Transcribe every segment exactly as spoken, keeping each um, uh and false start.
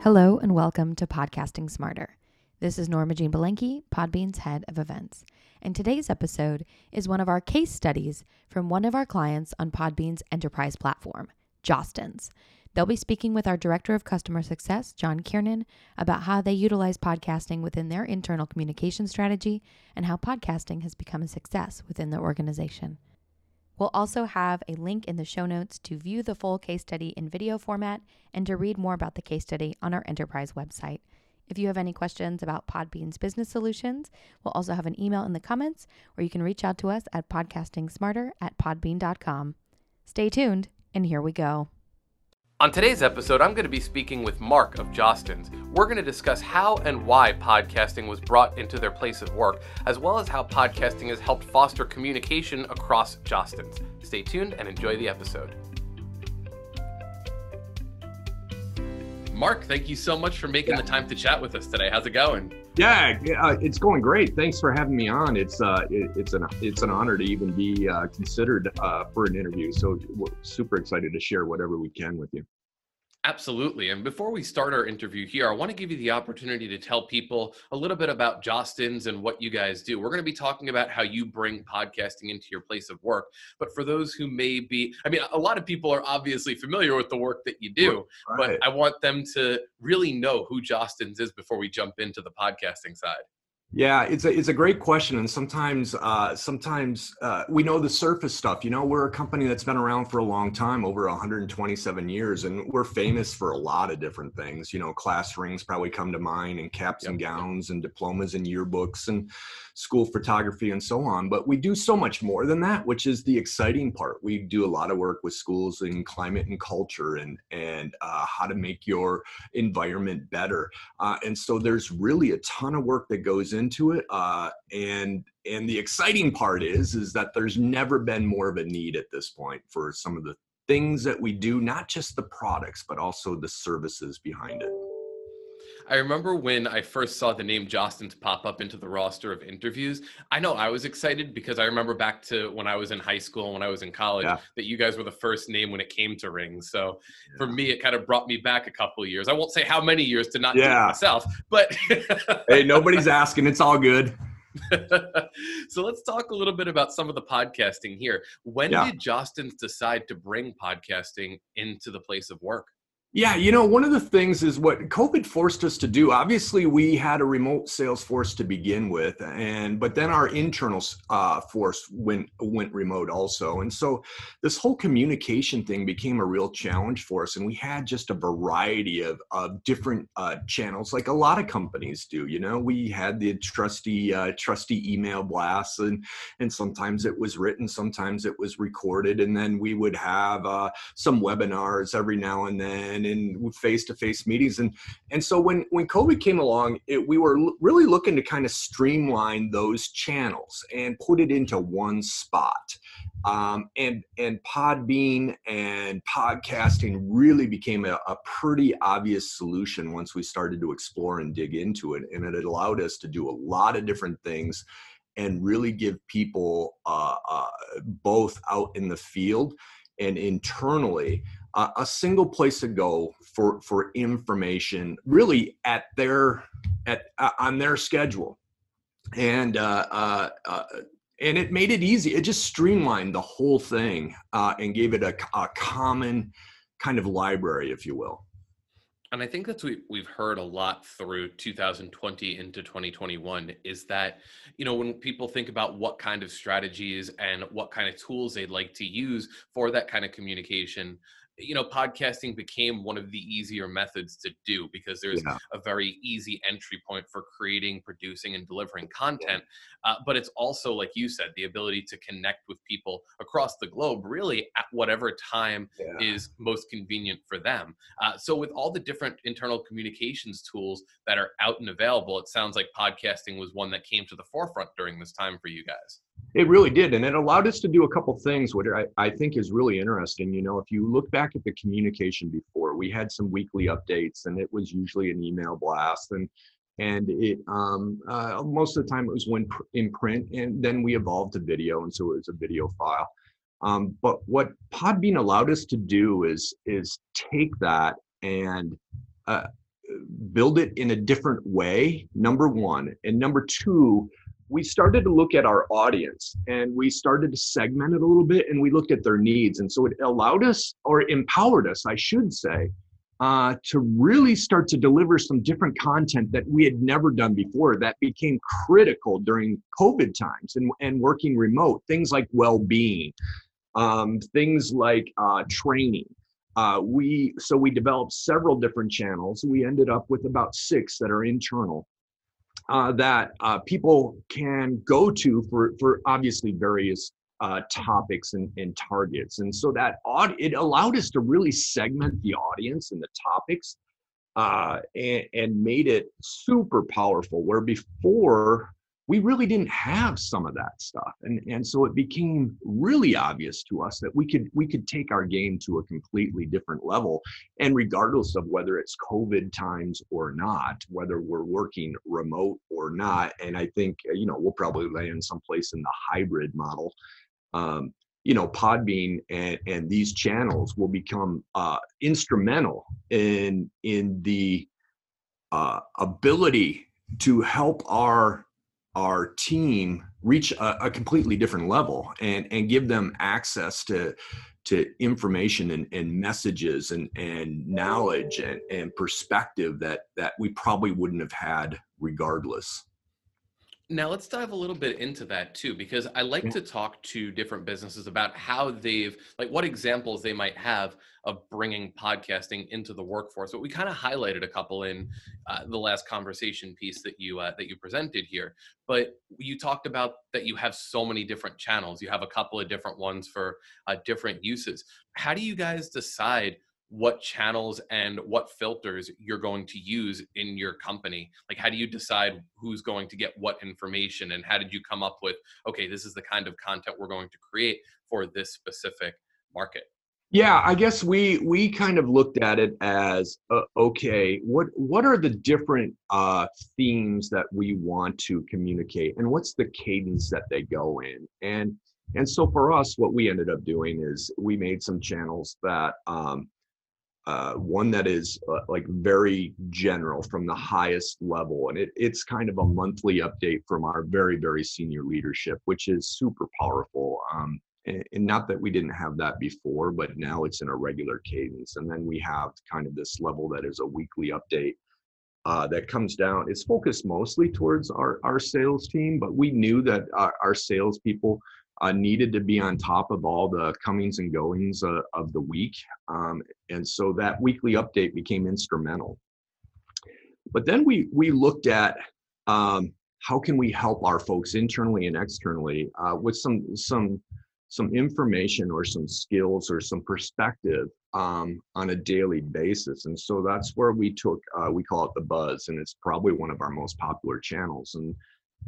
Hello and welcome to Podcasting Smarter. This is Norma Jean Belenke, Podbean's head of events. And today's episode is one of our case studies from one of our clients on Podbean's enterprise platform, Jostens. They'll be speaking with our Director of Customer Success, John Kiernan, about how they utilize podcasting within their internal communication strategy and how podcasting has become a success within their organization. We'll also have a link in the show notes to view the full case study in video format and to read more about the case study on our enterprise website. If you have any questions about Podbean's business solutions, we'll also have an email in the comments where you can reach out to us at podcastingsmarter at podbean dot com. Stay tuned, and here we go. On today's episode, I'm going to be speaking with Mark of Jostens. We're going to discuss how and why podcasting was brought into their place of work, as well as how podcasting has helped foster communication across Jostens. Stay tuned and enjoy the episode. Mark, thank you so much for making yeah. the time to chat with us today. How's it going? Yeah, uh, it's going great. Thanks for having me on. It's uh, it, it's an it's an honor to even be uh, considered uh, for an interview. So we're super excited to share whatever we can with you. Absolutely. And before we start our interview here, I want to give you the opportunity to tell people a little bit about Jostens and what you guys do. We're going to be talking about how you bring podcasting into your place of work. But for those who may be, I mean, a lot of people are obviously familiar with the work that you do, right. But I want them to really know who Jostens is before we jump into the podcasting side. Yeah, it's a it's a great question, and sometimes uh, sometimes uh, we know the surface stuff. You know, we're a company that's been around for a long time, over one hundred twenty-seven years, and we're famous for a lot of different things. You know, class rings probably come to mind, and caps yep. and gowns, and diplomas and yearbooks, and school photography, and so on. But we do so much more than that, which is the exciting part. We do a lot of work with schools and climate and culture, and and uh, how to make your environment better. Uh, and so there's really a ton of work that goes into. into it. Uh, and, and the exciting part is, is that there's never been more of a need at this point for some of the things that we do, not just the products, but also the services behind it. I remember when I first saw the name Jostens pop up into the roster of interviews, I know I was excited because I remember back to when I was in high school, when I was in college, yeah. that you guys were the first name when it came to rings. So yeah. for me, it kind of brought me back a couple of years. I won't say how many years to not yeah. do it myself, but. Hey, nobody's asking. It's all good. So let's talk a little bit about some of the podcasting here. When yeah. did Jostens decide to bring podcasting into the place of work? Yeah, you know, one of the things is what COVID forced us to do. Obviously, we had a remote sales force to begin with, and but then our internal uh, force went went remote also. And so this whole communication thing became a real challenge for us. And we had just a variety of, of different uh, channels, like a lot of companies do. You know, we had the trusty uh, trusty email blasts, and and sometimes it was written, sometimes it was recorded, and then we would have uh, some webinars every now and then. In face-to-face meetings. And and so when, when COVID came along, it, we were l- really looking to kind of streamline those channels and put it into one spot. Um, and, and Podbean and podcasting really became a, a pretty obvious solution once we started to explore and dig into it. And it allowed us to do a lot of different things and really give people uh, uh, both out in the field and internally Uh, a single place to go for, for information, really at their at uh, on their schedule, and uh, uh, uh, and it made it easy. It just streamlined the whole thing uh, and gave it a, a common kind of library, if you will. And I think that's what we've heard a lot through two thousand twenty into twenty twenty-one is that, you know, when people think about what kind of strategies and what kind of tools they'd like to use for that kind of communication, you know, podcasting became one of the easier methods to do because there's yeah. a very easy entry point for creating, producing, and delivering content. Yeah. Uh, but it's also, like you said, the ability to connect with people across the globe, really at whatever time yeah. is most convenient for them. Uh, so with all the different internal communications tools that are out and available, it sounds like podcasting was one that came to the forefront during this time for you guys. It really did. And it allowed us to do a couple things, which I, I think is really interesting. You know, if you look back at the communication before, we had some weekly updates, and it was usually an email blast. And and it um, uh, most of the time it was when pr- in print, and then we evolved to video. And so it was a video file. Um, but what Podbean allowed us to do is, is take that and uh, build it in a different way, number one. And number two, we started to look at our audience, and we started to segment it a little bit, and we looked at their needs. And so it allowed us, or empowered us, I should say, uh, to really start to deliver some different content that we had never done before that became critical during COVID times and, and working remote. Things like well-being, um, things like uh, training. Uh, we so we developed several different channels. We ended up with about six that are internal. Uh, that uh, people can go to for, for obviously various uh, topics and, and targets. And so that aud- it allowed us to really segment the audience and the topics uh, and, and made it super powerful, where before we really didn't have some of that stuff. And, and so it became really obvious to us that we could we could take our game to a completely different level. And regardless of whether it's COVID times or not, whether we're working remote or not, and I think, you know, we'll probably land someplace in the hybrid model. Um, you know, Podbean and, and these channels will become uh, instrumental in, in the uh, ability to help our our team reach a, a completely different level and, and give them access to to information and, and messages and, and knowledge and, and perspective that, that we probably wouldn't have had regardless. Now let's dive a little bit into that too, because I like yeah. to talk to different businesses about how they've, like what examples they might have of bringing podcasting into the workforce. But we kind of highlighted a couple in uh, the last conversation piece that you uh, that you presented here. But you talked about that you have so many different channels. You have a couple of different ones for uh, different uses. How do you guys decide what channels and what filters you're going to use in your company? Like, how do you decide who's going to get what information, and how did you come up with, okay, this is the kind of content we're going to create for this specific market? Yeah, I guess we we kind of looked at it as, uh, okay, what what are the different uh, themes that we want to communicate, and what's the cadence that they go in? And, and so for us, what we ended up doing is we made some channels that, um, Uh, one that is uh, like very general from the highest level. And it, it's kind of a monthly update from our very, very senior leadership, which is super powerful. Um, and, and not that we didn't have that before, but now it's in a regular cadence. And then we have kind of this level that is a weekly update uh, that comes down. It's focused mostly towards our, our sales team, but we knew that our, our salespeople Uh, needed to be on top of all the comings and goings uh, of the week. Um, and so that weekly update became instrumental. But then we we looked at um, how can we help our folks internally and externally uh, with some some some information or some skills or some perspective um, on a daily basis. And so that's where we took, uh, we call it the Buzz, and it's probably one of our most popular channels. And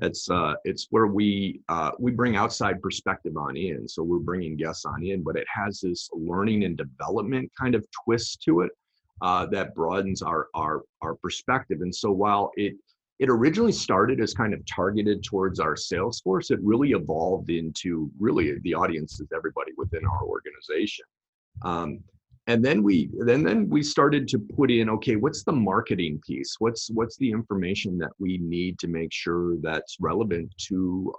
It's uh, it's where we uh, we bring outside perspective on in, so we're bringing guests on in, but it has this learning and development kind of twist to it uh, that broadens our our our perspective. And so while it it originally started as kind of targeted towards our sales force, it really evolved into really the audience is everybody within our organization. Um, And then we then then we started to put in, okay, what's the marketing piece? What's what's the information that we need to make sure that's relevant to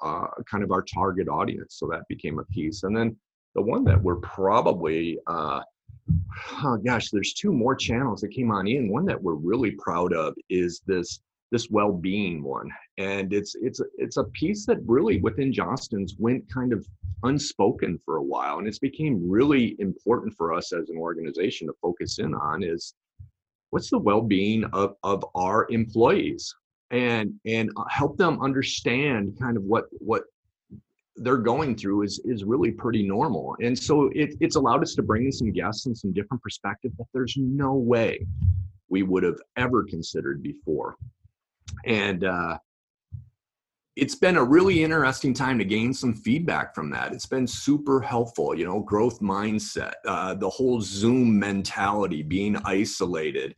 uh, kind of our target audience? So that became a piece. And then the one that we're probably, uh, oh gosh, there's two more channels that came on in. One that we're really proud of is this this well-being one. And it's it's it's a piece that really within Jostens went kind of unspoken for a while, and it's became really important for us as an organization to focus in on is what's the well-being of, of our employees, and and help them understand kind of what what they're going through is is really pretty normal. And so it, it's allowed us to bring in some guests and some different perspective that there's no way we would have ever considered before. And uh, it's been a really interesting time to gain some feedback from that. It's been super helpful, you know, growth mindset, uh, the whole Zoom mentality, being isolated,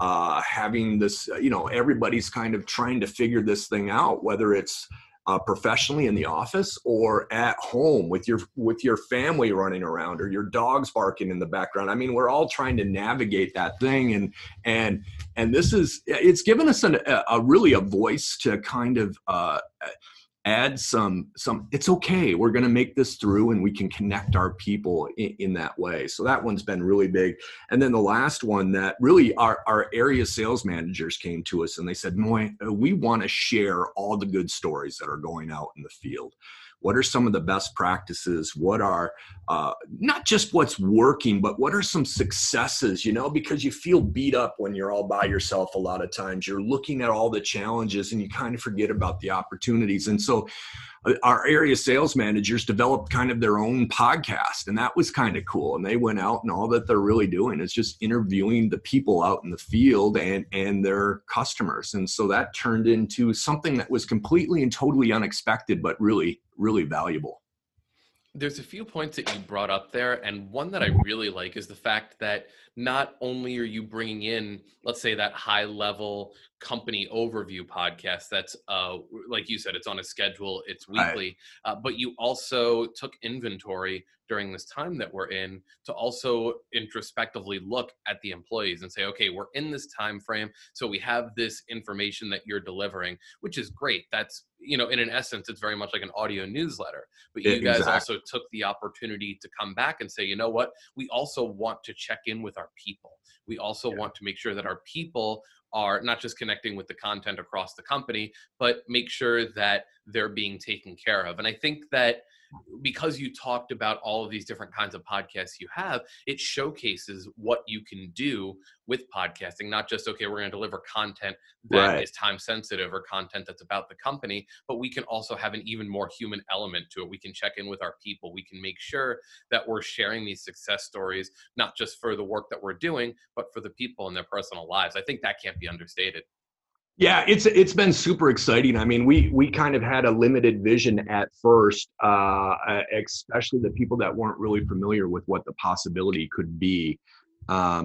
uh, having this, you know, everybody's kind of trying to figure this thing out, whether it's Uh, professionally in the office or at home with your with your family running around or your dogs barking in the background. I mean, we're all trying to navigate that thing, and and and this is it's given us an, a, a really a voice to kind of uh, add some some. It's okay. We're going to make this through, and we can connect our people in, in that way. So that one's been really big. And then the last one that really our our area sales managers came to us and they said, "Moy, we want to share all the good stories that are going out in the field. What are some of the best practices? What are uh, not just what's working, but what are some successes?" You know, because you feel beat up when you're all by yourself a lot of times. You're looking at all the challenges and you kind of forget about the opportunities. And so our area sales managers developed kind of their own podcast, and that was kind of cool. And they went out, and all that they're really doing is just interviewing the people out in the field and, and their customers. And so that turned into something that was completely and totally unexpected, but really, really valuable. There's a few points that you brought up there. And one that I really like is the fact that not only are you bringing in, let's say, that high level company overview podcast that's, uh, like you said, it's on a schedule, it's weekly, right. uh, but you also took inventory during this time that we're in to also introspectively look at the employees and say, okay, we're in this time frame, so we have this information that you're delivering, which is great. That's, you know, in an essence, it's very much like an audio newsletter, but you exactly. guys also took the opportunity to come back and say, you know what, we also want to check in with our people. We also yeah. want to make sure that our people are not just connecting with the content across the company, but make sure that they're being taken care of. And I think that because you talked about all of these different kinds of podcasts you have, it showcases what you can do with podcasting, not just, okay, we're going to deliver content that right. is time sensitive or content that's about the company, but we can also have an even more human element to it. We can check in with our people. We can make sure that we're sharing these success stories, not just for the work that we're doing, but for the people in their personal lives. I think that can't be understated. Yeah, it's it's been super exciting. I mean, we we kind of had a limited vision at first, uh, especially the people that weren't really familiar with what the possibility could be. Um,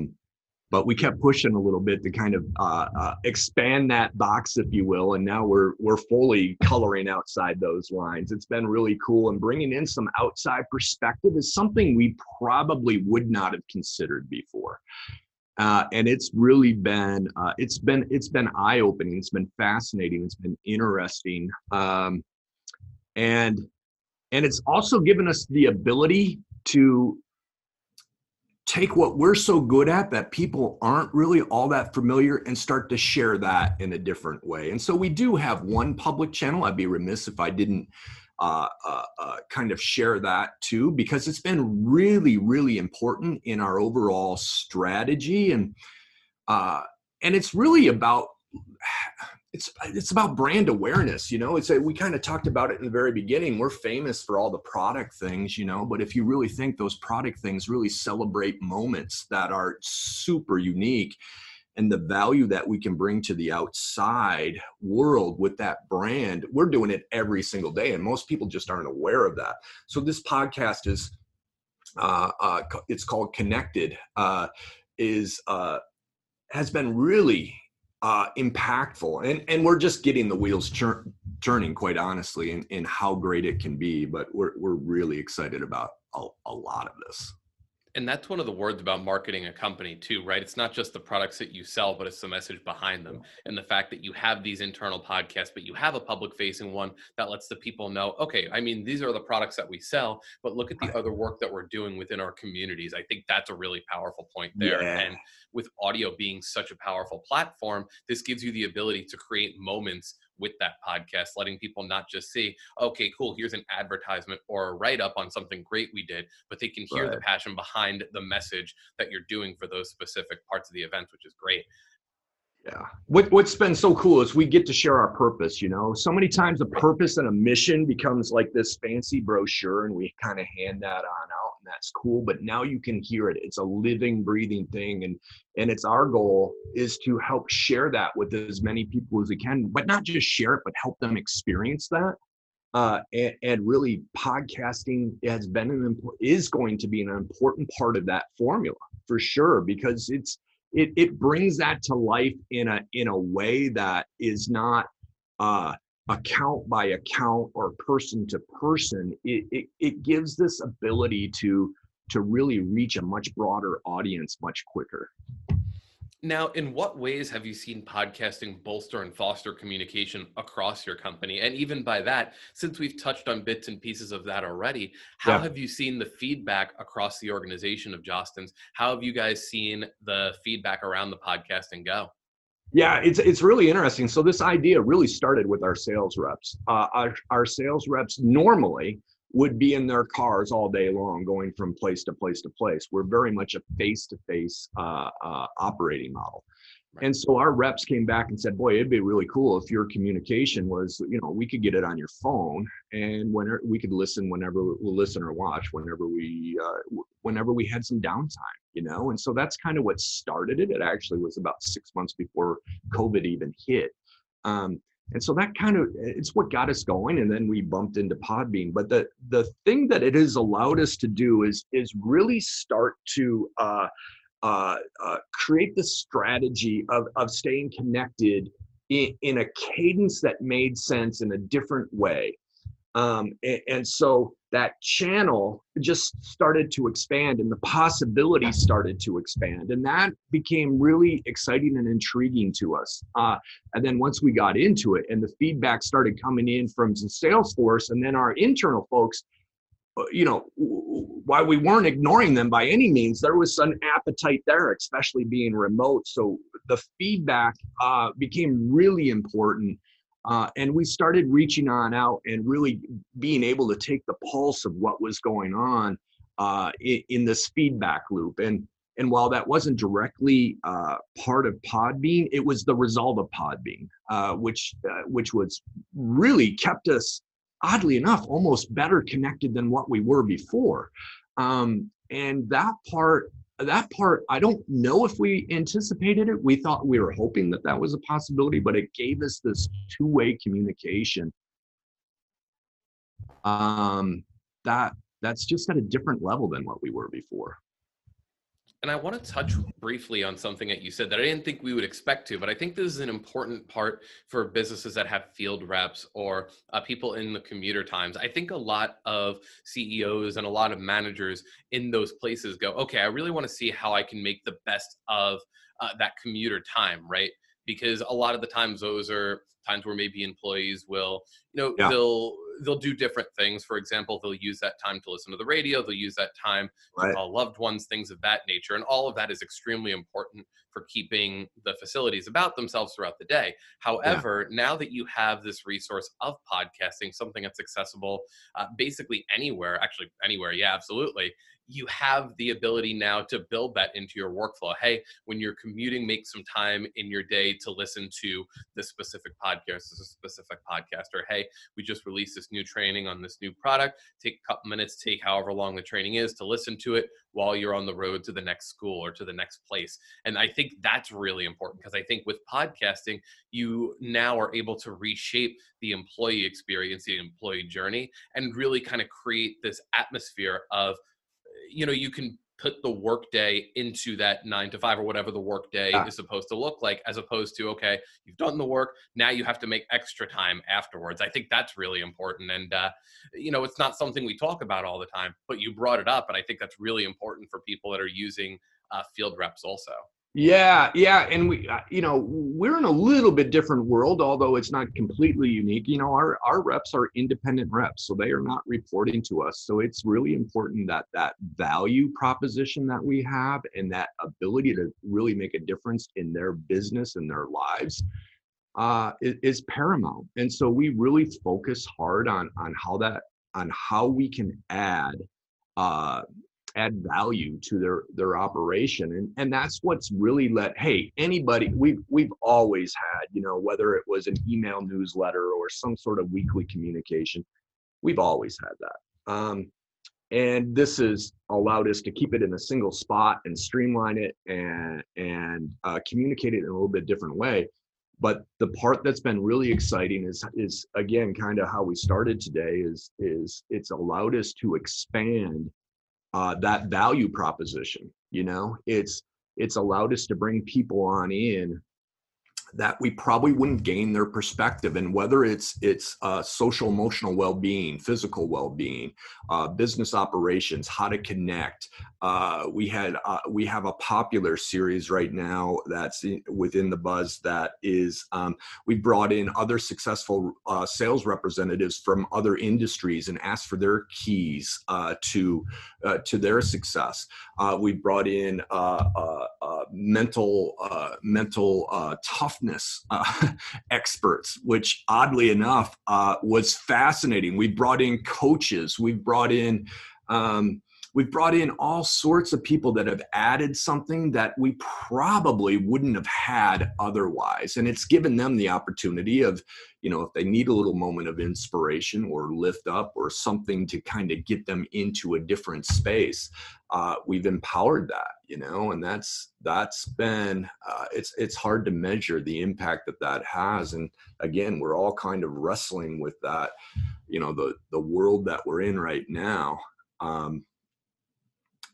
but we kept pushing a little bit to kind of uh, uh, expand that box, if you will. And now we're we're fully coloring outside those lines. It's been really cool. And bringing in some outside perspective is something we probably would not have considered before. Uh, and it's really been, uh, it's been, it's been eye-opening. It's been fascinating. It's been interesting. Um, and, and it's also given us the ability to take what we're so good at that people aren't really all that familiar and start to share that in a different way. And so we do have one public channel. I'd be remiss if I didn't Uh, uh, uh, kind of share that too, because it's been really, really important in our overall strategy. And, uh, and it's really about, it's, it's about brand awareness. You know, it's a, we kind of talked about it in the very beginning. We're famous for all the product things, you know, but if you really think, those product things really celebrate moments that are super unique, and the value that we can bring to the outside world with that brand. We're doing it every single day, and most people just aren't aware of that. So this podcast is, uh, uh, it's called Connected, uh, is uh, has been really uh, impactful. And, and we're just getting the wheels churn, turning, quite honestly, in, in how great it can be. But we're, we're really excited about a, a lot of this. And that's one of the words about marketing a company too, right? It's not just the products that you sell, but it's the message behind them. And the fact that you have these internal podcasts, but you have a public facing one that lets the people know, okay, I mean, these are the products that we sell, but look at the other work that we're doing within our communities. I think that's a really powerful point there. Yeah. And with audio being such a powerful platform, this gives you the ability to create moments with that podcast, letting people not just see, okay, cool, here's an advertisement or a write-up on something great we did, but they can hear right. the passion behind the message that you're doing for those specific parts of the event, which is great. Yeah. What, what's been so cool is we get to share our purpose, you know? So many times the purpose and a mission becomes like this fancy brochure, and we kind of hand that on out, and that's cool, but now you can hear it. It's a living, breathing thing, and and it's our goal is to help share that with as many people as we can, but not just share it, but help them experience that. Uh, and, and really, podcasting has been an important, is going to be an important part of that formula for sure, because it's It it brings that to life in a in a way that is not uh, account by account or person to person. It, it it gives this ability to to really reach a much broader audience much quicker. Now, in what ways have you seen podcasting bolster and foster communication across your company? And even by that, since we've touched on bits and pieces of that already, how yeah. have you seen the feedback across the organization of Jostens? How have you guys seen the feedback around the podcasting go? Yeah, it's it's really interesting. So this idea really started with our sales reps. Uh, our, our sales reps normally would be in their cars all day long going from place to place to place. We're very much a face-to-face uh, uh, operating model. Right. And so our reps came back and said, boy, it'd be really cool if your communication was, you know, we could get it on your phone, and when we could listen whenever we we'll listen or watch whenever we, uh, whenever we had some downtime, you know? And so that's kind of what started it. It actually was about six months before COVID even hit. Um, And so that kind of, it's what got us going. And then we bumped into Podbean. But the the thing that it has allowed us to do is is really start to uh, uh, uh, create the strategy of, of staying connected in, in a cadence that made sense in a different way. Um, and, and so that channel just started to expand, and the possibilities started to expand. And that became really exciting and intriguing to us. Uh, and then once we got into it and the feedback started coming in from the sales force and then our internal folks, you know, while we weren't ignoring them by any means, there was an appetite there, especially being remote. So the feedback uh, became really important. Uh, and we started reaching on out and really being able to take the pulse of what was going on uh, in, in this feedback loop. And and while that wasn't directly uh, part of Podbean, it was the result of Podbean, uh, which uh, which was really kept us, oddly enough, almost better connected than what we were before. Um, and that part. That part, I don't know if we anticipated it. We thought we were hoping that that was a possibility, but it gave us this two-way communication. Um, that that's just at a different level than what we were before. And I want to touch briefly on something that you said that I didn't think we would expect to, but I think this is an important part for businesses that have field reps or uh, people in the commuter times. I think a lot of C E Os and a lot of managers in those places go, okay, I really want to see how I can make the best of uh, that commuter time, right? Because a lot of the times those are times where maybe employees will, you know, yeah. they'll they'll do different things. For example, they'll use that time to listen to the radio. They'll use that time right. to call loved ones, things of that nature. And all of that is extremely important for keeping the facilities about themselves throughout the day. However, yeah. now that you have this resource of podcasting, something that's accessible uh, basically anywhere, actually anywhere, yeah, absolutely. You have the ability now to build that into your workflow. Hey, when you're commuting, make some time in your day to listen to this specific podcast, this specific podcaster. Hey, we just released this new training on this new product. Take a couple minutes, take however long the training is to listen to it while you're on the road to the next school or to the next place. And I think that's really important, because I think with podcasting, you now are able to reshape the employee experience, the employee journey, and really kind of create this atmosphere of, you know, you can put the workday into that nine to five or whatever the workday ah. is supposed to look like, as opposed to, okay, you've done the work. Now you have to make extra time afterwards. I think that's really important. And, uh, you know, it's not something we talk about all the time, but you brought it up. And I think that's really important for people that are using uh, field reps also. Yeah. Yeah. And we, uh, you know, we're in a little bit different world, although it's not completely unique. You know, our, our reps are independent reps, so they are not reporting to us. So it's really important that that value proposition that we have and that ability to really make a difference in their business and their lives uh, is, is paramount. And so we really focus hard on, on how that, on how we can add, uh, add value to their, their operation. And, and that's what's really let, hey, anybody, we've, we've always had, you know, whether it was an email newsletter or some sort of weekly communication, we've always had that. Um, and this has allowed us to keep it in a single spot and streamline it and, and uh, communicate it in a little bit different way. But the part that's been really exciting is, is again, kind of how we started today is, is it's allowed us to expand Uh, that value proposition. You know, it's it's allowed us to bring people on in that we probably wouldn't gain their perspective. And whether it's it's uh, social emotional well-being, physical well-being, uh, business operations, how to connect. Uh, we had uh, we have a popular series right now that's within the buzz that is um, we brought in other successful uh, sales representatives from other industries and asked for their keys uh, to uh, to their success. Uh, we brought in uh, uh, uh, mental uh, mental uh, toughness. Uh, experts, which oddly enough uh, was fascinating. We brought in coaches. We brought in um, we brought in all sorts of people that have added something that we probably wouldn't have had otherwise. And it's given them the opportunity of, you know, if they need a little moment of inspiration or lift up or something to kind of get them into a different space. Uh, we've empowered that, you know, and that's, that's been, uh, it's, it's hard to measure the impact that that has. And again, we're all kind of wrestling with that, you know, the, the world that we're in right now. Um,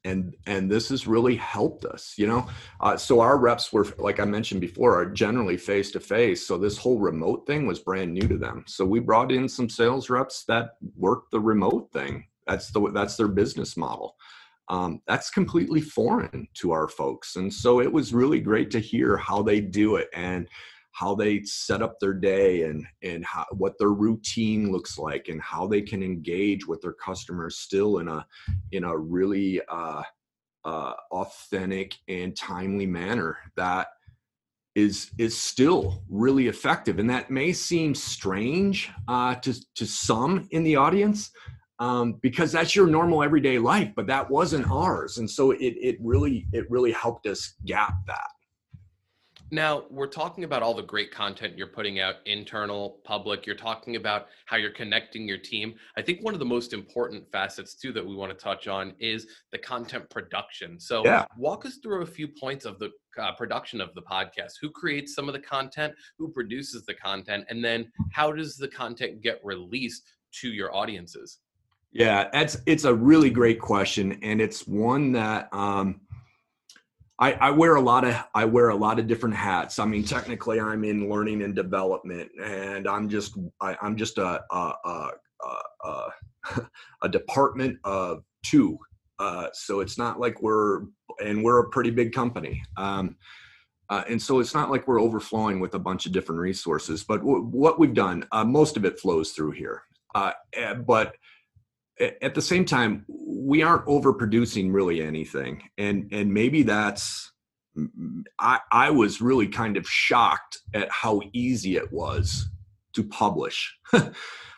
And and this has really helped us, you know. Uh, so our reps were, like I mentioned before, are generally face to face. So this whole remote thing was brand new to them. So we brought in some sales reps that worked the remote thing. That's the that's their business model. Um, that's completely foreign to our folks. And so it was really great to hear how they do it and how they set up their day and and how, what their routine looks like and how they can engage with their customers still in a in a really uh, uh, authentic and timely manner that is is still really effective. And that may seem strange uh, to to some in the audience um, because that's your normal everyday life, but that wasn't ours. And so it it really it really helped us gap that. Now, we're talking about all the great content you're putting out, internal, public. You're talking about how you're connecting your team. I think one of the most important facets, too, that we want to touch on is the content production. So yeah. Walk us through a few points of the uh, production of the podcast. Who creates some of the content? Who produces the content? And then how does the content get released to your audiences? Yeah, that's, it's a really great question. And it's one that... Um, I, I wear a lot of I wear a lot of different hats. I mean, technically, I'm in learning and development, and I'm just I, I'm just a a, a a a department of two. Uh, so it's not like we're and we're a pretty big company, um, uh, and so it's not like we're overflowing with a bunch of different resources. But w- what we've done, uh, most of it flows through here. Uh, but at the same time, we aren't overproducing really anything. And and maybe that's, I, I was really kind of shocked at how easy it was to publish.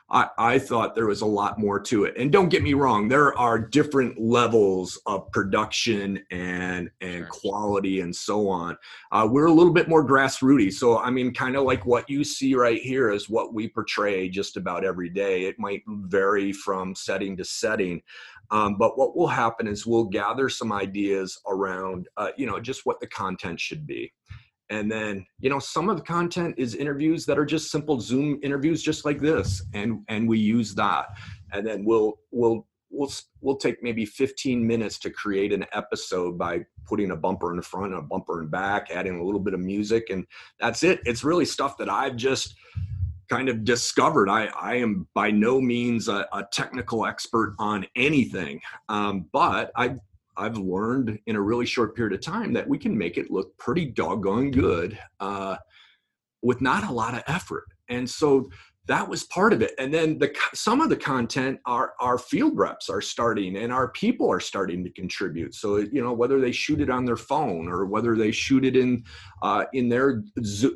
I, I thought there was a lot more to it. And don't get me wrong, there are different levels of production and and sure. quality and so on. Uh, we're a little bit more grassrooty. So, I mean, kind of like what you see right here is what we portray just about every day. It might vary from setting to setting. Um, but what will happen is we'll gather some ideas around, uh, you know, just what the content should be. And then, you know, some of the content is interviews that are just simple Zoom interviews, just like this. And, and we use that. And then we'll, we'll, we'll we'll take maybe fifteen minutes to create an episode by putting a bumper in the front and a bumper in back, adding a little bit of music, and that's it. It's really stuff that I've just kind of discovered. I, I am by no means a, a technical expert on anything, um, but I, I've learned in a really short period of time that we can make it look pretty doggone good uh, with not a lot of effort. And so that was part of it. And then the, some of the content, our, our field reps are starting and our people are starting to contribute. So, you know, whether they shoot it on their phone or whether they shoot it in, uh, in their,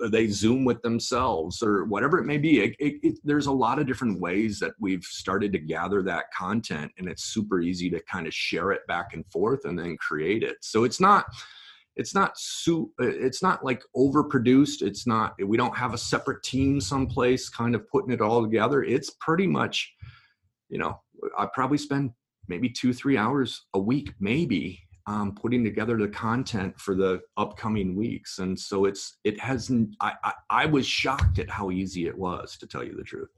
they Zoom with themselves or whatever it may be. It, it, it, there's a lot of different ways that we've started to gather that content, and it's super easy to kind of share it back and forth and then create it. So it's not, It's not su- It's not like overproduced. It's not, we don't have a separate team someplace kind of putting it all together. It's pretty much, you know, I probably spend maybe two, three hours a week, maybe um, putting together the content for the upcoming weeks. And so it's, it hasn't, I, I, I was shocked at how easy it was, to tell you the truth.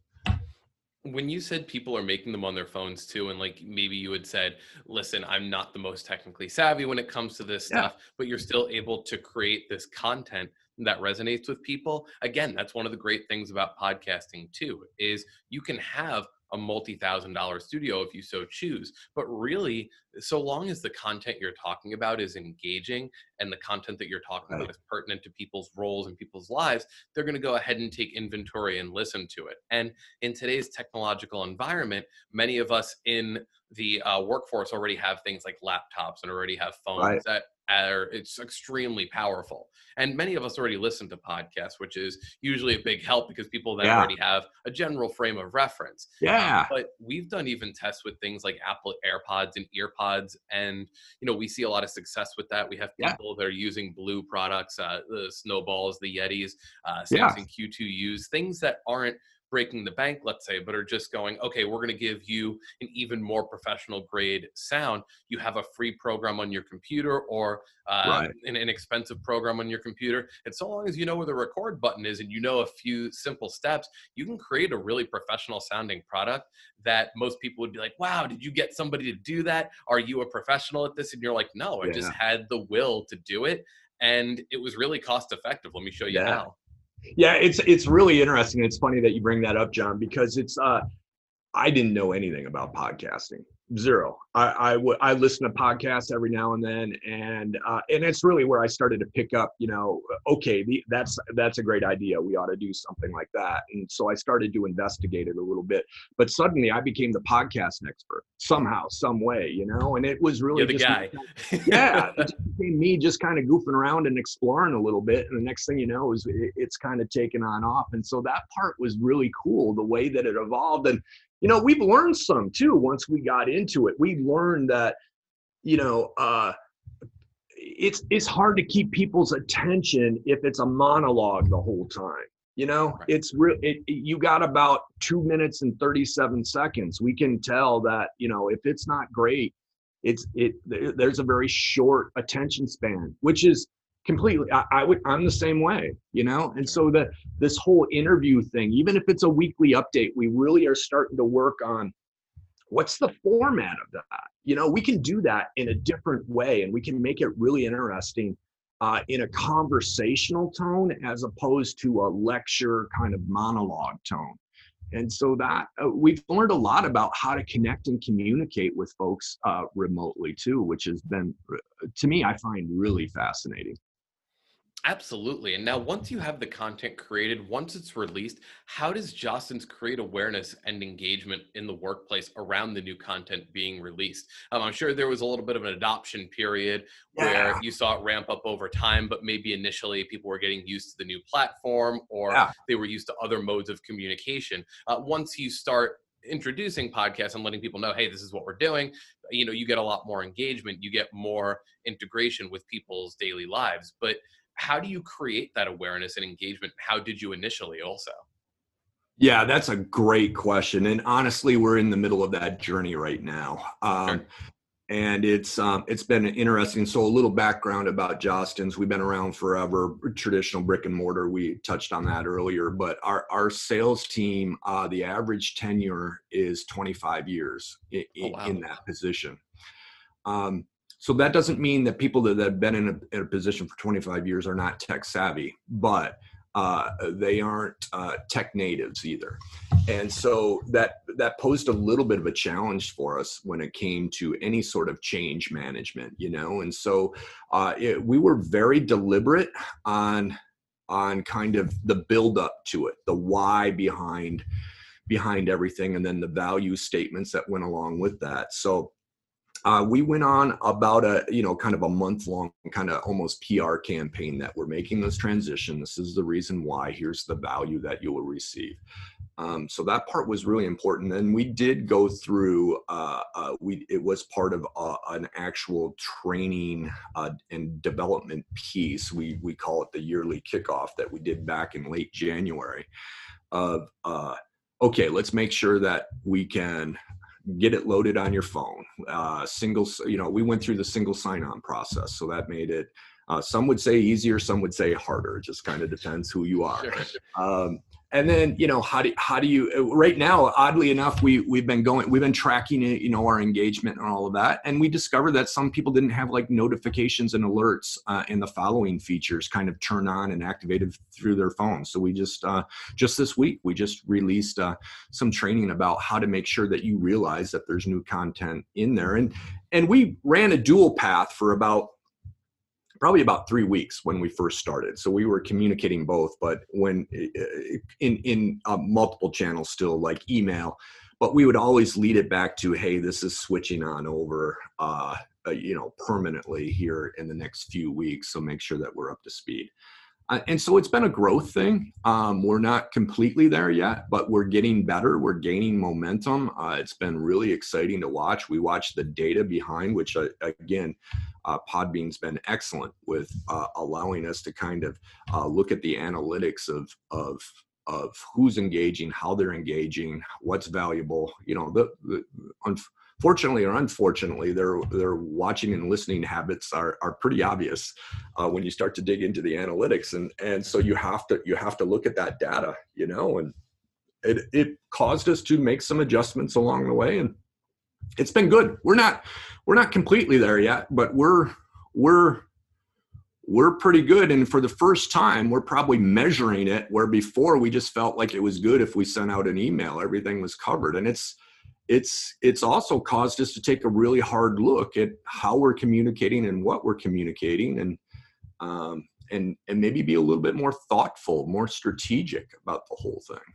When you said people are making them on their phones too, and like maybe you had said, listen, I'm not the most technically savvy when it comes to this yeah. stuff, but you're still able to create this content that resonates with people. Again, that's one of the great things about podcasting too, is you can have a multi-thousand dollar studio if you so choose. But really, so long as the content you're talking about is engaging and the content that you're talking right. about is pertinent to people's roles and people's lives, they're going to go ahead and take inventory and listen to it. And in today's technological environment, many of us in the uh, workforce already have things like laptops and already have phones right. that are, it's extremely powerful. And many of us already listen to podcasts, which is usually a big help because people then yeah. already have a general frame of reference. Yeah. Um, but we've done even tests with things like Apple AirPods and EarPods. And, you know, we see a lot of success with that. We have people yeah. that are using Blue products, uh, the Snowballs, the Yetis, uh, Samsung yeah. Q two Us, things that aren't breaking the bank, let's say, but are just going, okay, we're going to give you an even more professional grade sound. You have a free program on your computer or uh, right. an inexpensive program on your computer. And so long as you know where the record button is and you know a few simple steps, you can create a really professional sounding product that most people would be like, wow, did you get somebody to do that? Are you a professional at this? And you're like, no, I yeah. just had the will to do it. And it was really cost effective. Let me show you yeah. how. Yeah, it's it's really interesting. It's funny that you bring that up, John, because it's uh, I didn't know anything about podcasting. Zero. I I, w- I listen to podcasts every now and then, and uh, and it's really where I started to pick up. You know, okay, the, that's that's a great idea. We ought to do something like that. And so I started to investigate it a little bit. But suddenly, I became the podcast expert somehow, some way. You know, and it was really You're the just guy. Me, yeah, it just became me just kind of goofing around and exploring a little bit. And the next thing you know, is it, it's kind of taken on off. And so that part was really cool, the way that it evolved. And you know, we've learned some too. Once we got into it, we learned that, you know, uh, it's it's hard to keep people's attention if it's a monologue the whole time. You know, right. it's real. It, you got about two minutes and thirty-seven seconds. We can tell that, you know, if it's not great, it's it. There's a very short attention span, which is completely. I, I would. I'm the same way, you know. And so that this whole interview thing, even if it's a weekly update, we really are starting to work on what's the format of that. You know, we can do that in a different way, and we can make it really interesting uh, in a conversational tone as opposed to a lecture kind of monologue tone. And so that uh, we've learned a lot about how to connect and communicate with folks uh, remotely too, which has been, to me, I find really fascinating. Absolutely. And now once you have the content created, once it's released, how does Jostens create awareness and engagement in the workplace around the new content being released? Um, I'm sure there was a little bit of an adoption period where yeah. you saw it ramp up over time, but maybe initially people were getting used to the new platform or yeah. they were used to other modes of communication. Uh, once you start introducing podcasts and letting people know, hey, this is what we're doing, you know, you get a lot more engagement, you get more integration with people's daily lives. But how do you create that awareness and engagement? How did you initially also? Yeah, that's a great question. And honestly, we're in the middle of that journey right now. Um, sure. And it's um, it's been interesting. So a little background about Jostens. We've been around forever, traditional brick and mortar. We touched on that earlier, but our, our sales team, uh, the average tenure is twenty-five years in, oh, wow. in that position. Um, so that doesn't mean that people that have been in a, in a position for twenty-five years are not tech savvy, but uh, they aren't uh, tech natives either. And so that that posed a little bit of a challenge for us when it came to any sort of change management, you know. And so uh, it, we were very deliberate on on kind of the build up to it, the why behind behind everything, and then the value statements that went along with that. So uh, we went on about a you know kind of a month long kind of almost P R campaign that we're making this transition. This is the reason why. Here's the value that you will receive. Um, so that part was really important, and we did go through. Uh, uh, we it was part of uh, an actual training uh, and development piece. We we call it the yearly kickoff that we did back in late January. Of uh, okay, let's make sure that we can get it loaded on your phone. Uh, single, you know, we went through the single sign-on process, so that made it. Uh, some would say easier, some would say harder. It just kind of depends who you are. Sure. Um, And then, you know, how do how do you right now, oddly enough, we we've been going we've been tracking it, you know, our engagement and all of that. And we discovered that some people didn't have like notifications and alerts uh, and the following features kind of turn on and activated through their phones. So we just uh, just this week, we just released uh, some training about how to make sure that you realize that there's new content in there. And and we ran a dual path for about probably about three weeks when we first started. So we were communicating both, but when in, in uh, multiple channels still, like email, but we would always lead it back to, hey, this is switching on over, uh, uh, you know, permanently here in the next few weeks. So make sure that we're up to speed. Uh, and so it's been a growth thing. Um, we're not completely there yet, but we're getting better. We're gaining momentum. Uh, it's been really exciting to watch. We watch the data behind, which uh, again, Uh, Podbean's been excellent with uh, allowing us to kind of uh, look at the analytics of of of who's engaging, how they're engaging, what's valuable. You know, the, the unfortunately or unfortunately, their their watching and listening habits are are pretty obvious uh, when you start to dig into the analytics, and and so you have to you have to look at that data, you know, and it it caused us to make some adjustments along the way, and it's been good. We're not, we're not completely there yet, but we're, we're, we're pretty good. And for the first time, we're probably measuring it where before we just felt like it was good. If we sent out an email, everything was covered. And it's, it's, it's also caused us to take a really hard look at how we're communicating and what we're communicating, and, um, and, and maybe be a little bit more thoughtful, more strategic about the whole thing.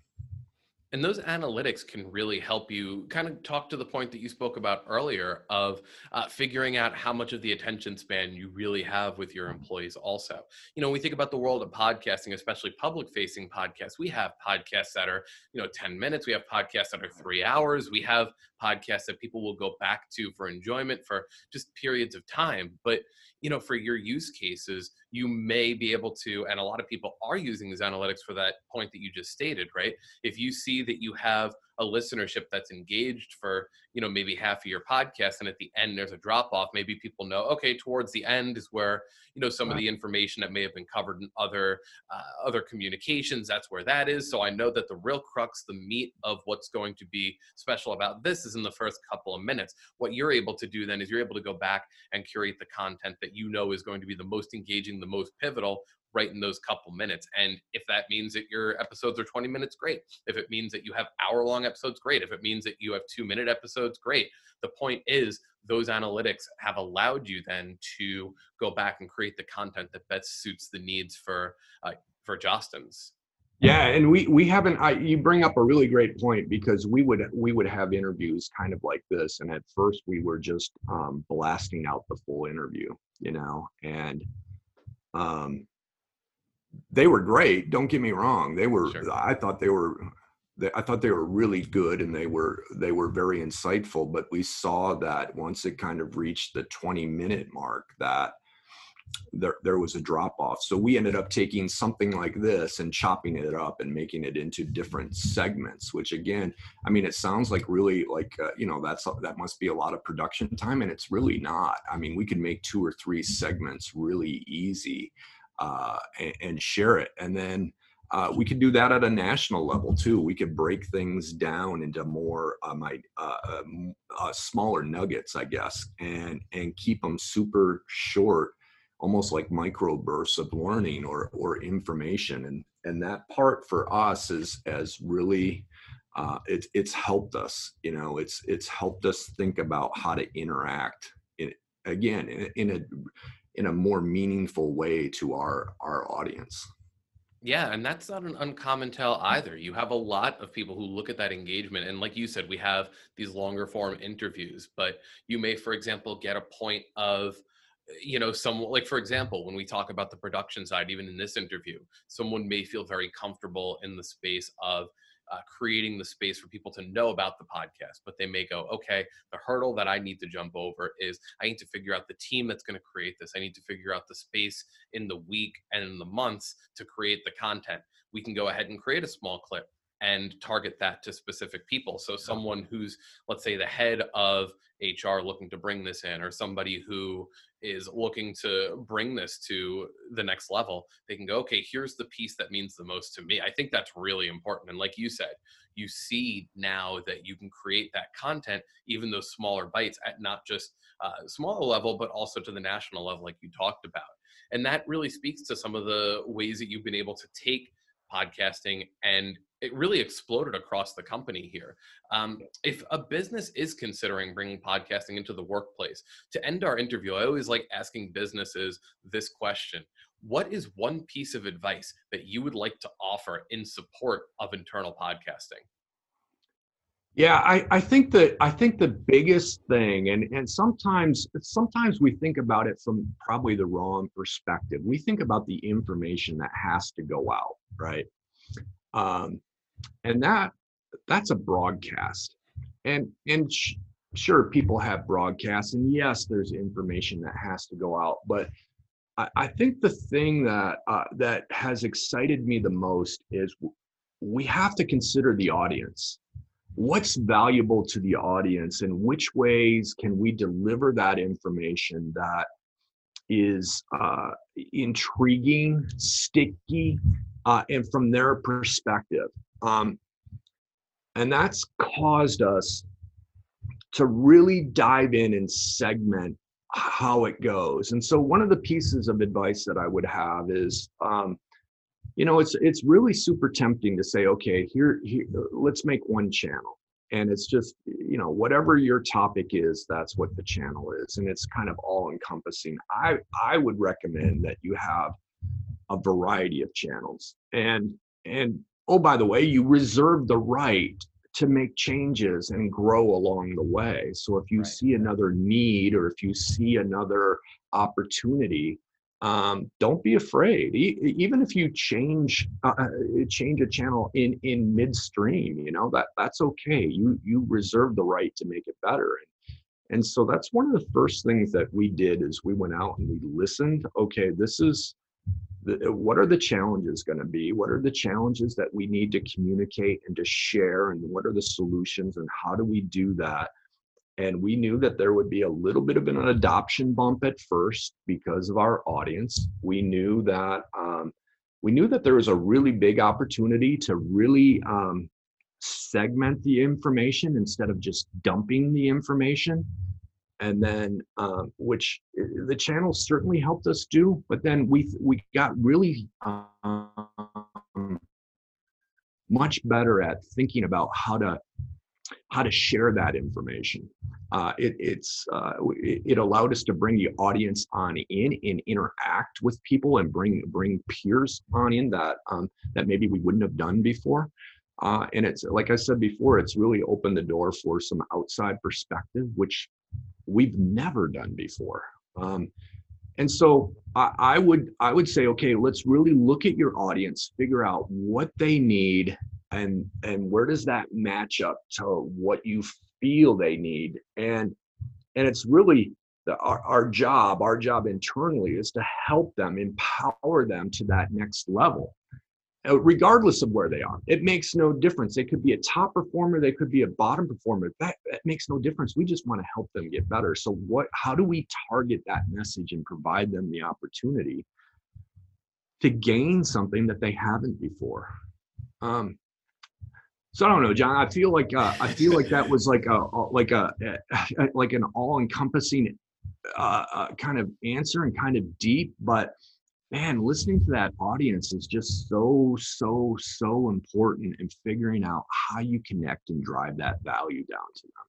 And those analytics can really help you kind of talk to the point that you spoke about earlier of uh, figuring out how much of the attention span you really have with your employees also. You know, when we think about the world of podcasting, especially public-facing podcasts, we have podcasts that are, you know, ten minutes. We have podcasts that are three hours. We have podcasts that people will go back to for enjoyment for just periods of time. But, you know, for your use cases, you may be able to, and a lot of people are using these analytics for that point that you just stated, right? If you see that you have a listenership that's engaged for, you know, maybe half of your podcast, and at the end there's a drop off, maybe people know, okay, towards the end is where, you know, some of the information that may have been covered in other uh, other communications, that's where that is. So I know that the real crux, the meat of what's going to be special about this is in the first couple of minutes. What you're able to do then is you're able to go back and curate the content that you know is going to be the most engaging, the most pivotal, right in those couple minutes. And if that means that your episodes are twenty minutes, great. If it means that you have hour-long episodes, great. If it means that you have two-minute episodes, great. The point is those analytics have allowed you then to go back and create the content that best suits the needs for uh, for Jostens. Yeah, and we we haven't. I, you bring up a really great point, because we would we would have interviews kind of like this, and at first we were just um, blasting out the full interview, you know, and. Um, They were great. Don't get me wrong. They were. Sure. I thought they were. They, I thought they were really good, and they were. They were very insightful. But we saw that once it kind of reached the twenty minute mark, that there, there was a drop off. So we ended up taking something like this and chopping it up and making it into different segments, which again, I mean, it sounds like really like, uh, you know, that's, that must be a lot of production time, and it's really not. I mean, we could make two or three segments really easy uh, and, and share it. And then Uh, we could do that at a national level too. We could break things down into more uh, my, uh, uh, smaller nuggets, I guess, and and keep them super short, almost like micro bursts of learning or or information. And and that part for us is as really uh, it's it's helped us. You know, it's it's helped us think about how to interact in, again in, in a in a more meaningful way to our our audience. Yeah, and that's not an uncommon tell either. You have a lot of people who look at that engagement, and like you said, we have these longer form interviews, but you may, for example, get a point of, you know, someone, like for example, when we talk about the production side, even in this interview, someone may feel very comfortable in the space of uh, creating the space for people to know about the podcast, but they may go, okay, the hurdle that I need to jump over is I need to figure out the team that's going to create this. I need to figure out the space in the week and in the months to create the content. We can go ahead and create a small clip and target that to specific people. So someone who's, let's say, the head of H R looking to bring this in, or somebody who is looking to bring this to the next level, they can go, okay, here's the piece that means the most to me. I think that's really important. And like you said, you see now that you can create that content, even those smaller bites, at not just uh, smaller level, but also to the national level, like you talked about. And that really speaks to some of the ways that you've been able to take podcasting, and it really exploded across the company here. Um, if a business is considering bringing podcasting into the workplace, to end our interview, I always like asking businesses this question. What is one piece of advice that you would like to offer in support of internal podcasting? Yeah, I, I think that I think the biggest thing, and, and sometimes sometimes we think about it from probably the wrong perspective. We think about the information that has to go out, right? Um, and that that's a broadcast, and and sh- sure, people have broadcasts, and yes, there's information that has to go out. But I, I think the thing that uh, that has excited me the most is we have to consider the audience. What's valuable to the audience, and which ways can we deliver that information that is uh, intriguing, sticky, uh, and from their perspective. Um, and that's caused us to really dive in and segment how it goes. And so one of the pieces of advice that I would have is, um, you know, it's it's really super tempting to say, okay, here, here, let's make one channel. And it's just, you know, whatever your topic is, that's what the channel is. And it's kind of all encompassing. I, I would recommend that you have a variety of channels. And, and, oh, by the way, you reserve the right to make changes and grow along the way. So if you right. see another need, or if you see another opportunity, um don't be afraid. E- even if you change uh, change a channel in in midstream, you know, that that's okay. You you reserve the right to make it better. And, and so that's one of the first things that we did, is we went out and we listened. Okay, this is the, what are the challenges going to be, what are the challenges that we need to communicate and to share, and what are the solutions, and how do we do that? And we knew that there would be a little bit of an adoption bump at first because of our audience. We knew that um, we knew that there was a really big opportunity to really um, segment the information instead of just dumping the information. And then, um, which the channel certainly helped us do, but then we we got really um, much better at thinking about how to how to share that information. Uh, it, it's, uh, it, it allowed us to bring the audience on in and interact with people, and bring bring peers on in that um, that maybe we wouldn't have done before. Uh, and it's, like I said before, it's really opened the door for some outside perspective, which we've never done before. Um, and so I, I would I would say, okay, let's really look at your audience, figure out what they need, and and where does that match up to what you feel they need. And and it's really the, our, our job, our job internally is to help them, empower them to that next level, regardless of where they are. It makes no difference. They could be a top performer. They could be a bottom performer. That, that makes no difference. We just want to help them get better. So what, how do we target that message and provide them the opportunity to gain something that they haven't before? Um, So I don't know, John. I feel like uh, I feel like that was like a like a like an all-encompassing uh, uh, kind of answer and kind of deep. But man, listening to that audience is just so so so important in figuring out how you connect and drive that value down to them.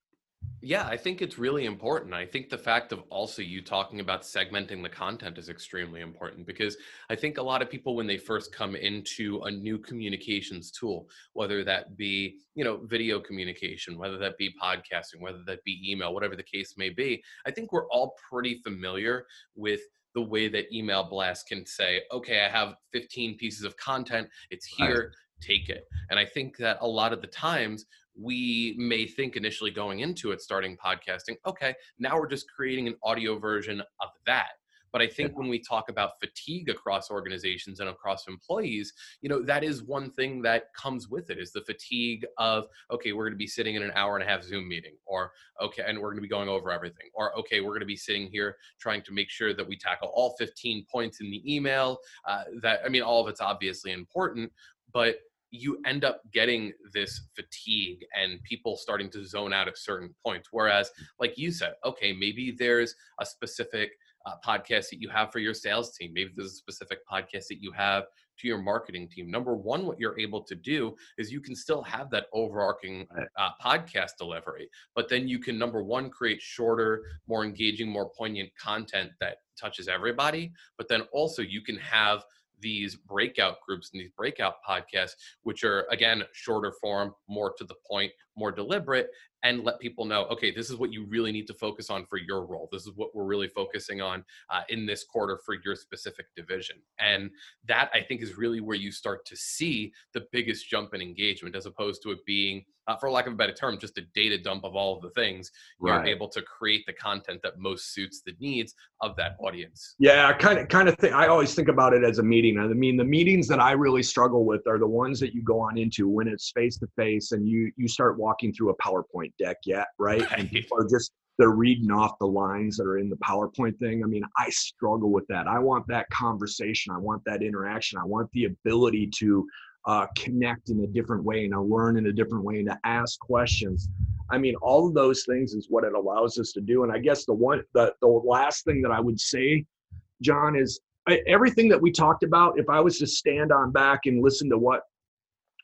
Yeah, I think it's really important. I think the fact of also you talking about segmenting the content is extremely important, because I think a lot of people, when they first come into a new communications tool, whether that be, you know, video communication, whether that be podcasting, whether that be email, whatever the case may be, I think we're all pretty familiar with the way that email blasts can say, okay, I have fifteen pieces of content. It's here. Right. Take it. And I think that a lot of the times we may think initially going into it, starting podcasting, okay, now we're just creating an audio version of that. But I think when we talk about fatigue across organizations and across employees, you know, that is one thing that comes with it, is the fatigue of, okay, we're going to be sitting in an hour and a half Zoom meeting, or okay, and we're going to be going over everything, or okay, we're going to be sitting here trying to make sure that we tackle all fifteen points in the email. Uh, that, I mean, all of it's obviously important, but you end up getting this fatigue and people starting to zone out at certain points. Whereas, like you said, okay, maybe there's a specific uh, podcast that you have for your sales team. Maybe there's a specific podcast that you have to your marketing team. Number one, what you're able to do is you can still have that overarching uh, podcast delivery, but then you can, number one, create shorter, more engaging, more poignant content that touches everybody. But then also you can have these breakout groups and these breakout podcasts, which are, again, shorter form, more to the point, more deliberate, and let people know, okay, this is what you really need to focus on for your role. This is what we're really focusing on uh, in this quarter for your specific division. And that, I think, is really where you start to see the biggest jump in engagement, as opposed to it being, uh, for lack of a better term, just a data dump of all of the things. Right. You're able to create the content that most suits the needs of that audience. Yeah, kind of, kind of thing. I always think about it as a meeting. I mean, the meetings that I really struggle with are the ones that you go on into when it's face-to-face and you, you start walking through a PowerPoint deck yet, right? And people are just, they're reading off the lines that are in the PowerPoint thing. I mean, I struggle with that. I want that conversation. I want that interaction. I want the ability to uh, connect in a different way and to learn in a different way and to ask questions. I mean, all of those things is what it allows us to do. And I guess the one, the, the last thing that I would say, John, is everything that we talked about, if I was to stand on back and listen to what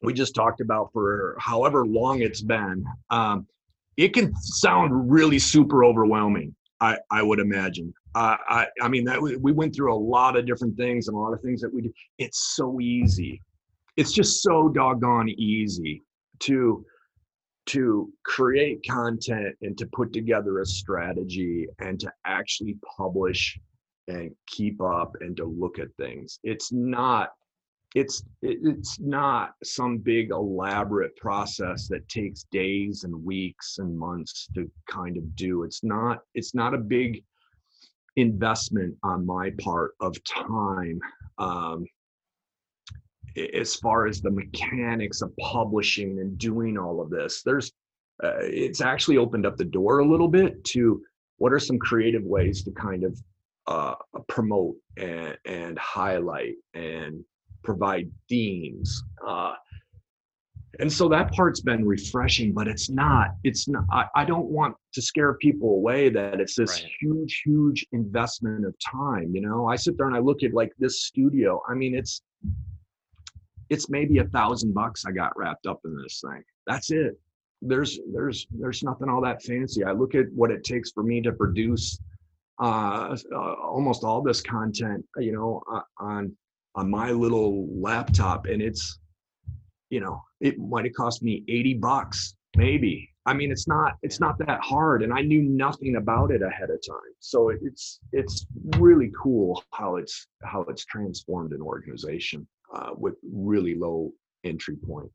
we just talked about for however long it's been, um, it can sound really super overwhelming, I, I would imagine. Uh, I, I mean, that we went through a lot of different things and a lot of things that we do. It's so easy. It's just so doggone easy to, to create content and to put together a strategy and to actually publish and keep up and to look at things. It's not It's it's not some big elaborate process that takes days and weeks and months to kind of do. It's not it's not a big investment on my part of time um, as far as the mechanics of publishing and doing all of this. There's uh, it's actually opened up the door a little bit to what are some creative ways to kind of uh, promote and, and highlight and provide themes. Uh, and so that part's been refreshing, but it's not, it's not, I, I don't want to scare people away that it's this right. huge, huge investment of time. You know, I sit there and I look at like this studio. I mean, it's, it's maybe a thousand bucks I got wrapped up in this thing. That's it. There's, there's, there's nothing all that fancy. I look at what it takes for me to produce uh, uh, almost all this content, you know, uh, on, on my little laptop, and it's, you know, it might've cost me eighty bucks, maybe. I mean, it's not, it's not that hard, and I knew nothing about it ahead of time. So it's, it's really cool how it's, how it's transformed an organization uh, with really low entry point.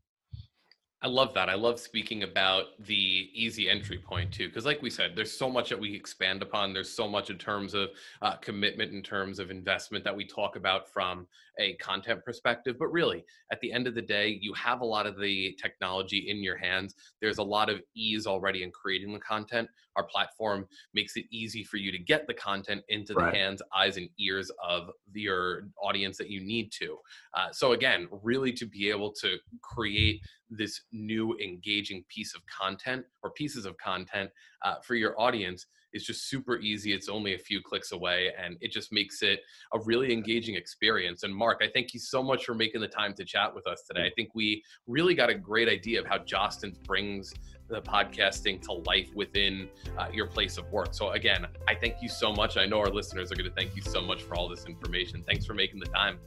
I love that. I love speaking about the easy entry point too, because like we said, there's so much that we expand upon. There's so much in terms of uh, commitment, in terms of investment that we talk about from a content perspective. But really, at the end of the day, you have a lot of the technology in your hands. There's a lot of ease already in creating the content. Our platform makes it easy for you to get the content into right. the hands, eyes, and ears of your audience that you need to. Uh, so again, really to be able to create this new engaging piece of content or pieces of content uh, for your audience is just super easy. It's only a few clicks away, and it just makes it a really engaging experience. And Mark, I thank you so much for making the time to chat with us today. I think we really got a great idea of how Jostens brings the podcasting to life within uh, your place of work. So again, I thank you so much. I know our listeners are going to thank you so much for all this information. Thanks for making the time.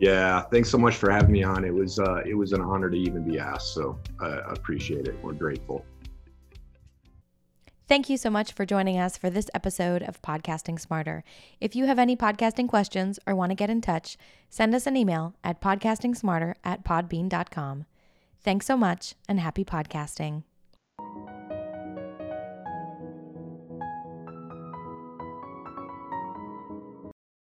Yeah, thanks so much for having me on. It was uh, it was an honor to even be asked, so I uh, appreciate it. We're grateful. Thank you so much for joining us for this episode of Podcasting Smarter. If you have any podcasting questions or want to get in touch, send us an email at podcastingsmarter at podbean dot com. Thanks so much, and happy podcasting.